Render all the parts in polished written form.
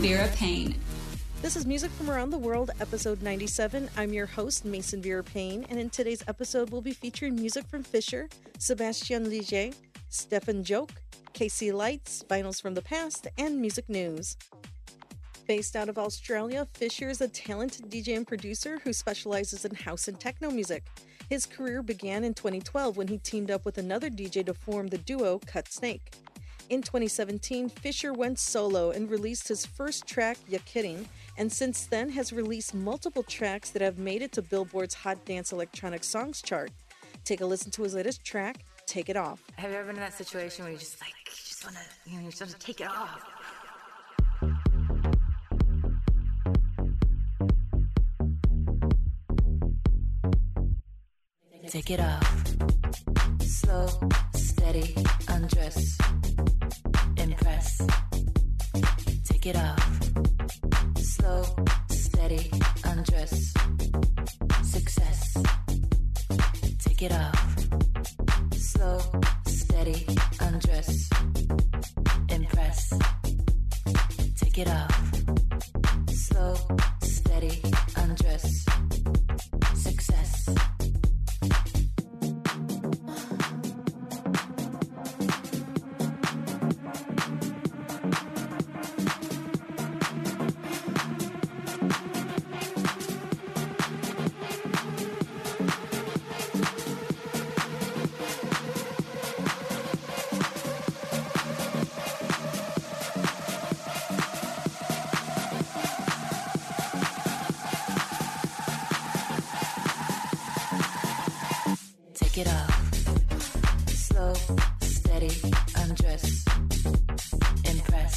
Vera Payne. This is Music from Around the World, episode 97. I'm your host, Mason Vera Payne, and in today's episode, we'll be featuring music from Fisher, Sébastien Léger, Stephan Jolk, KC Lights, Vinyls from the Past, and music news. Based out of Australia, Fisher is a talented DJ and producer who specializes in house and techno music. His career began in 2012 when he teamed up with another DJ to form the duo Cut Snake. In 2017, Fisher went solo and released his first track, Ya Kidding, and since then has released multiple tracks that have made it to Billboard's Hot Dance Electronic Songs chart. Take a listen to his latest track, Take It Off. Have you ever been in that situation where you just want to take it off? Take it off. Slow, steady, undress. Impress. Take it off. Slow, steady, undress. Success. Take it off. Slow, steady, undress. Impress. Take it off. Slow, steady, undress. Success. Take it off, slow, steady, undress, impress.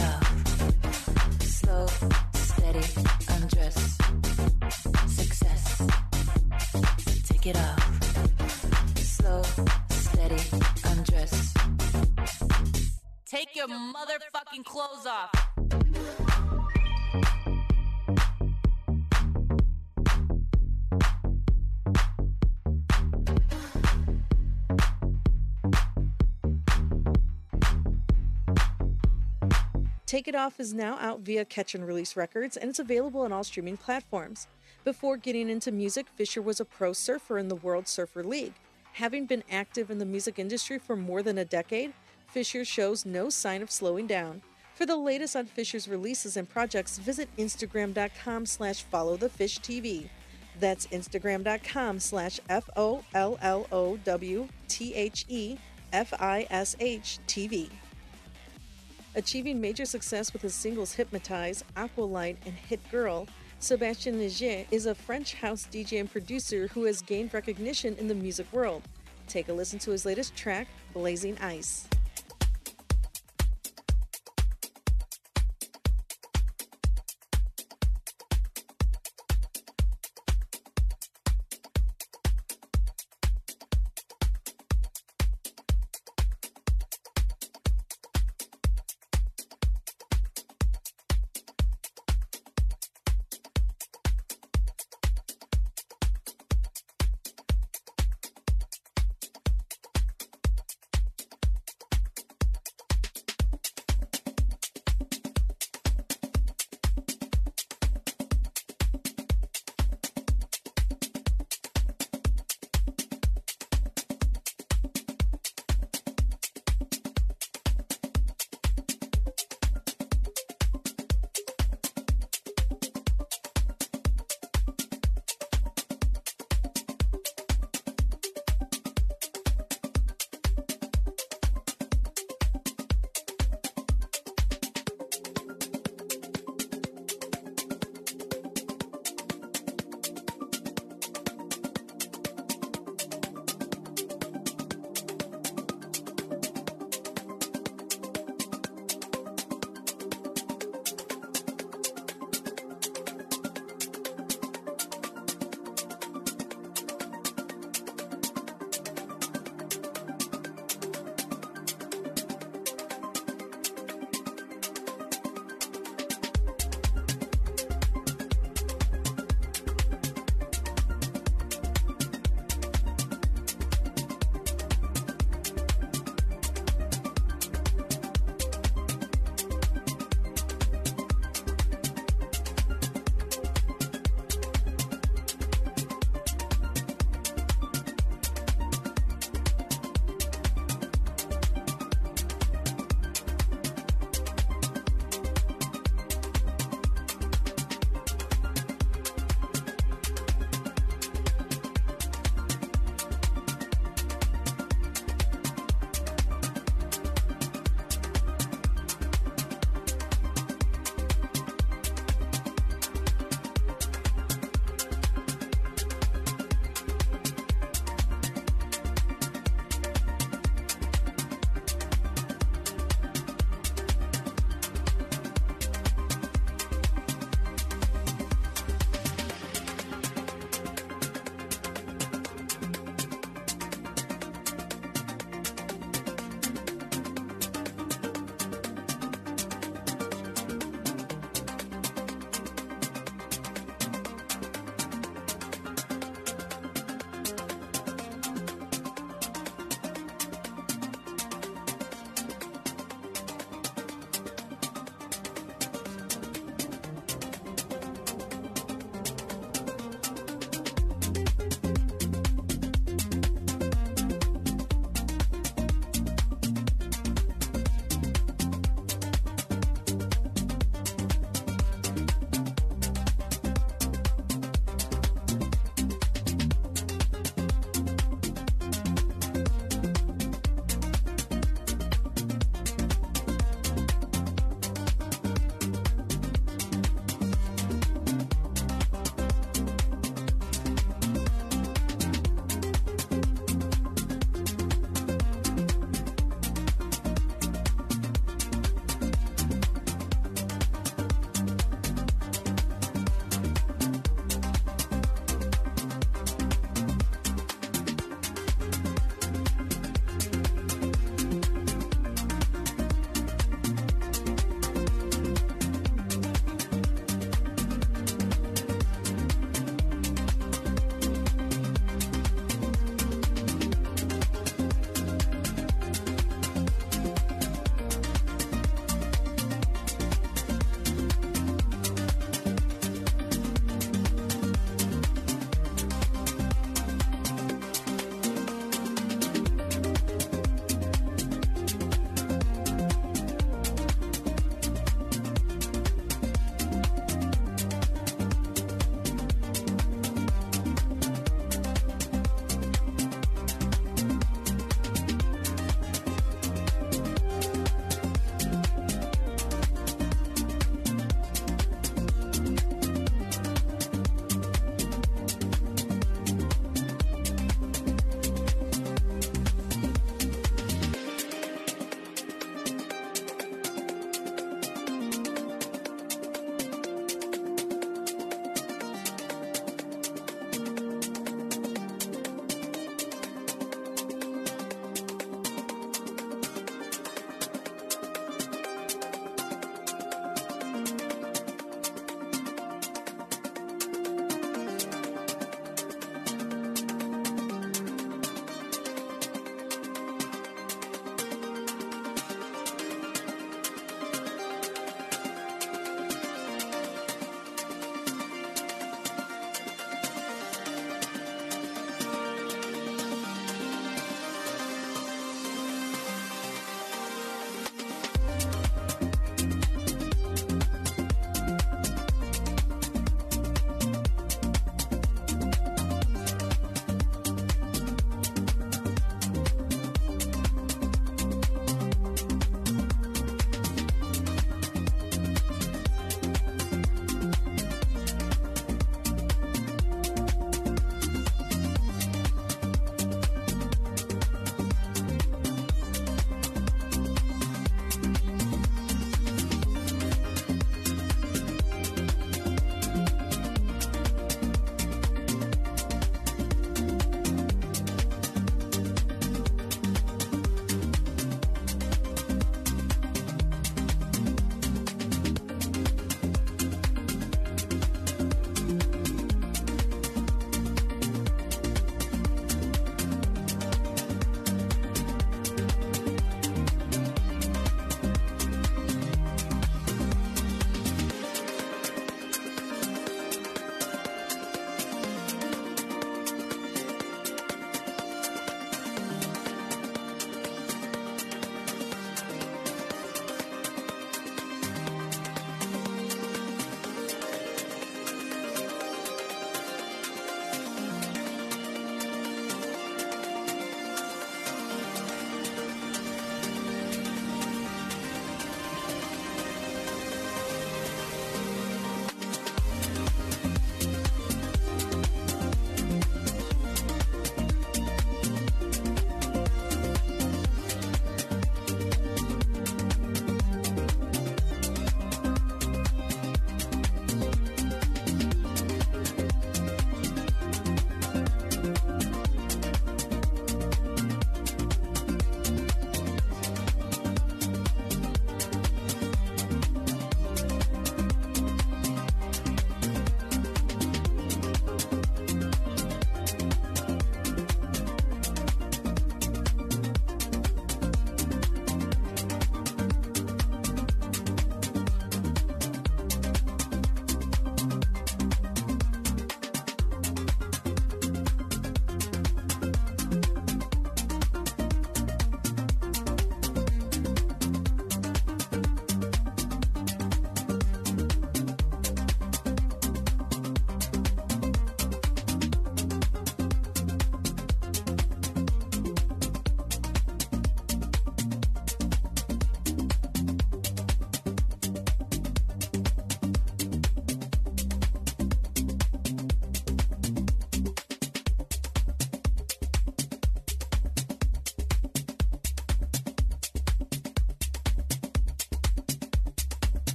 off, slow, steady, undress, success. Take it off, slow, steady, undress, impress. Take it off, slow, steady, undress. Clothes off. Take It Off is now out via Catch and Release Records, and it's available on all streaming platforms. Before getting into music, Fisher was a pro surfer in the World Surfer League. Having been active in the music industry for more than a decade, Fisher shows no sign of slowing down. For the latest on Fisher's releases and projects, visit Instagram.com/followthefishtv. That's Instagram.com/FOLLOWTHEFISH TV. Achieving major success with his singles Hypnotize, Aqualight, and Hit Girl, Sébastien Léger is a French house DJ and producer who has gained recognition in the music world. Take a listen to his latest track, Blazing Ice.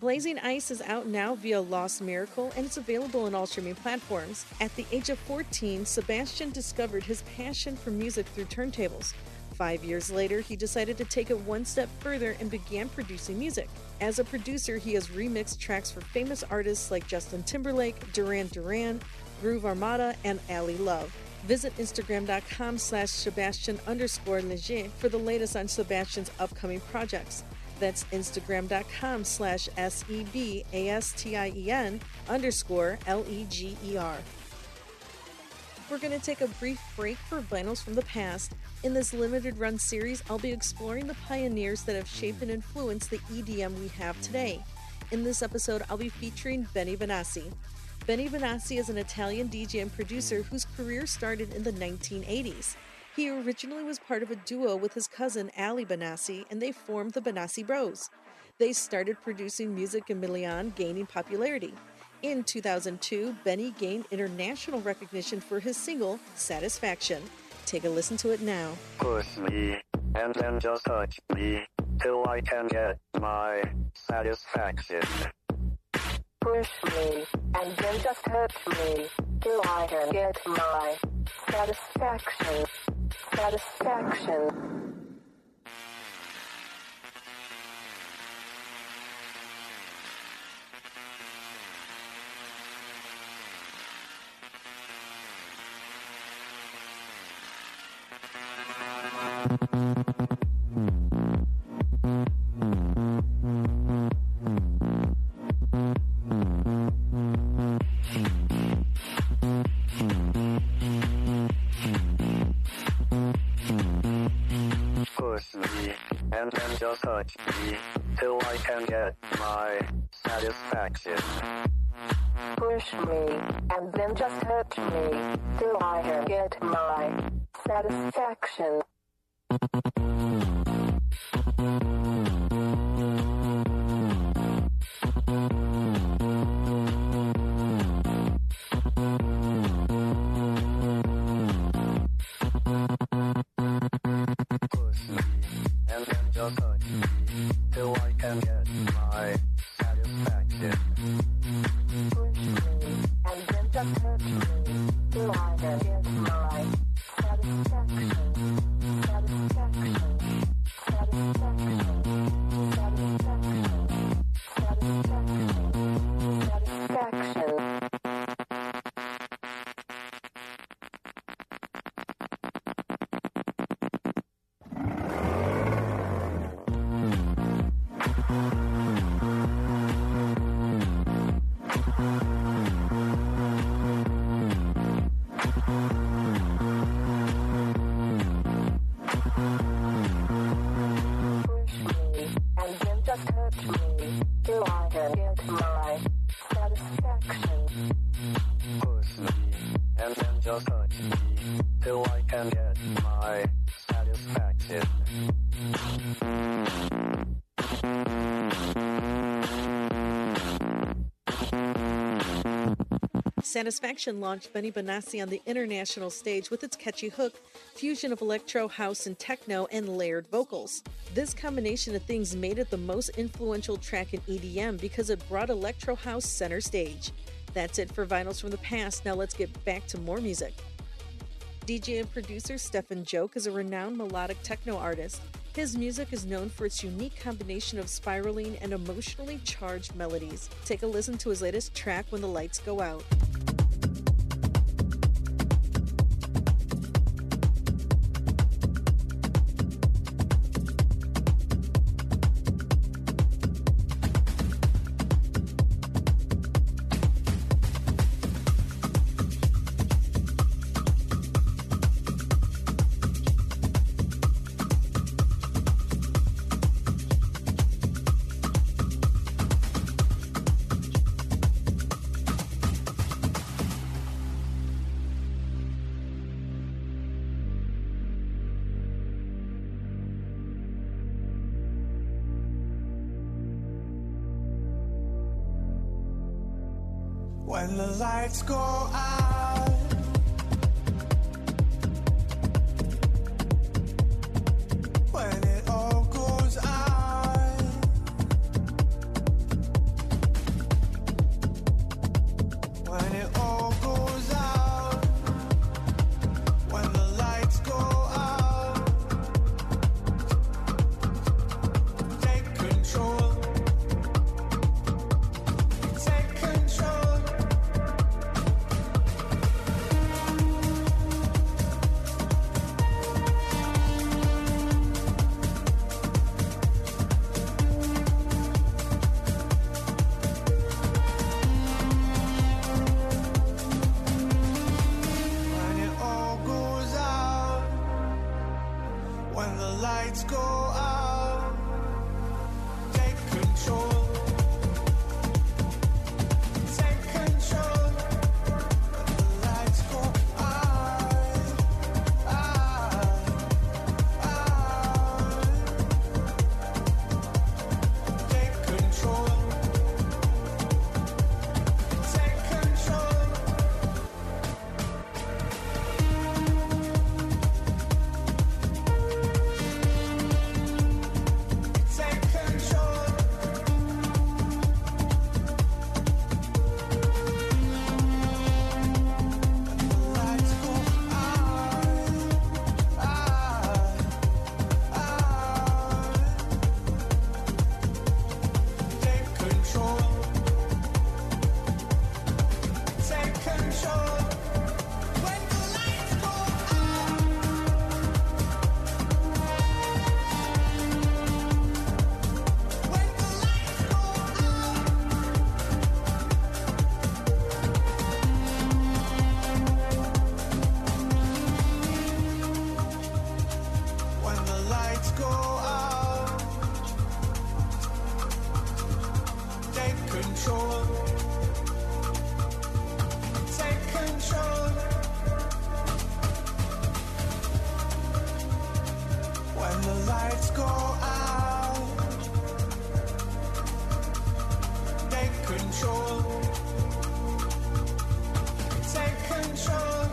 Blazing Ice is out now via Lost Miracle, and it's available on all streaming platforms. At the age of 14, Sébastien discovered his passion for music through turntables. 5 years later, he decided to take it one step further and began producing music. As a producer, he has remixed tracks for famous artists like Justin Timberlake, Duran Duran, Groove Armada, and Ali Love. Visit Instagram.com/Sébastien_Léger for the latest on Sebastian's upcoming projects. That's Instagram.com/SEBASTIEN_LEGER. We're going to take a brief break for Vinyls from the Past. In this limited run series, I'll be exploring the pioneers that have shaped and influenced the EDM we have today. In this episode, I'll be featuring Benny Benassi. Benny Benassi is an Italian DJ and producer whose career started in the 1980s. He originally was part of a duo with his cousin Ali Benassi, and they formed the Benassi Bros. They started producing music in Milan, gaining popularity. In 2002, Benny gained international recognition for his single, Satisfaction. Take a listen to it now. Push me, and then just touch me, till I can get my satisfaction. Push me, and then just touch me, till I can get my satisfaction. Satisfaction. Touch me till I can get my satisfaction. Push me and then just touch me till I can get my satisfaction. Satisfaction launched Benny Benassi on the international stage with its catchy hook, fusion of electro, house, and techno, and layered vocals. This combination of things made it the most influential track in EDM because it brought electro house center stage. That's it for Vinyls from the Past. Now let's get back to more music. DJ and producer Stephan Jolk is a renowned melodic techno artist. His music is known for its unique combination of spiraling and emotionally charged melodies. Take a listen to his latest track, When the Lights Go Out. When the lights go out, when it all goes out, control. Take control. When the lights go out, take control. Take control.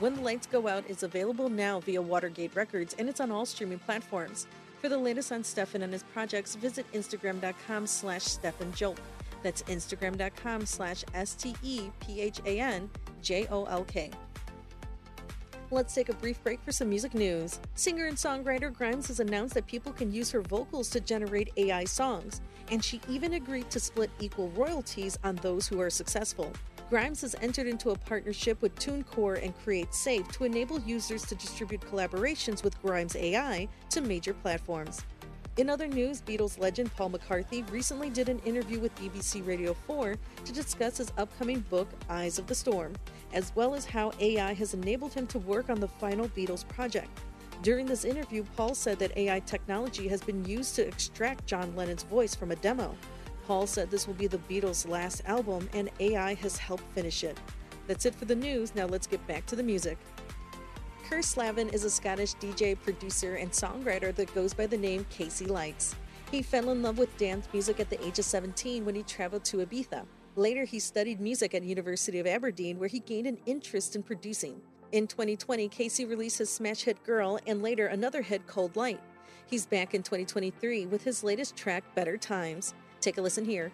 When the Lights Go Out is available now via Watergate Records, and it's on all streaming platforms. For the latest on Stephan and his projects, visit Instagram.com/StephanJolk. That's Instagram.com/StephanJolk. Let's take a brief break for some music news. Singer and songwriter Grimes has announced that people can use her vocals to generate AI songs, and she even agreed to split equal royalties on those who are successful. Grimes has entered into a partnership with TuneCore and CreateSafe to enable users to distribute collaborations with Grimes AI to major platforms. In other news, Beatles legend Paul McCartney recently did an interview with BBC Radio 4 to discuss his upcoming book, Eyes of the Storm, as well as how AI has enabled him to work on the final Beatles project. During this interview, Paul said that AI technology has been used to extract John Lennon's voice from a demo. Paul said this will be the Beatles' last album, and AI has helped finish it. That's it for the news. Now let's get back to the music. Kir Slavin is a Scottish DJ, producer, and songwriter that goes by the name KC Lights. He fell in love with dance music at the age of 17 when he traveled to Ibiza. Later, he studied music at University of Aberdeen, where he gained an interest in producing. In 2020, KC released his smash hit Girl and later another hit Cold Light. He's back in 2023 with his latest track, Better Times. Take a listen here.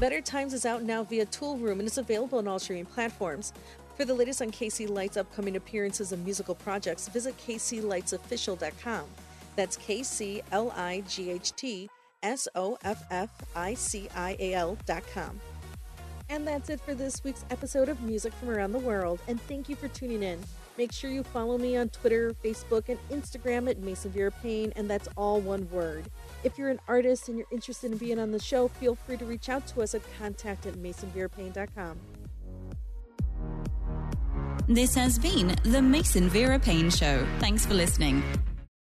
Better Times is out now via Toolroom and is available on all streaming platforms. For the latest on KC Lights' upcoming appearances and musical projects, visit kclightsofficial.com. That's KCLIGHTSOFFICIAL.com. And that's it for this week's episode of Music from Around the World, and thank you for tuning in. Make sure you follow me on Twitter, Facebook, and Instagram at Mason Vera Payne, and that's all one word. If you're an artist and you're interested in being on the show, feel free to reach out to us at contact@masonverapayne.com. This has been The Mason Vera Payne Show. Thanks for listening.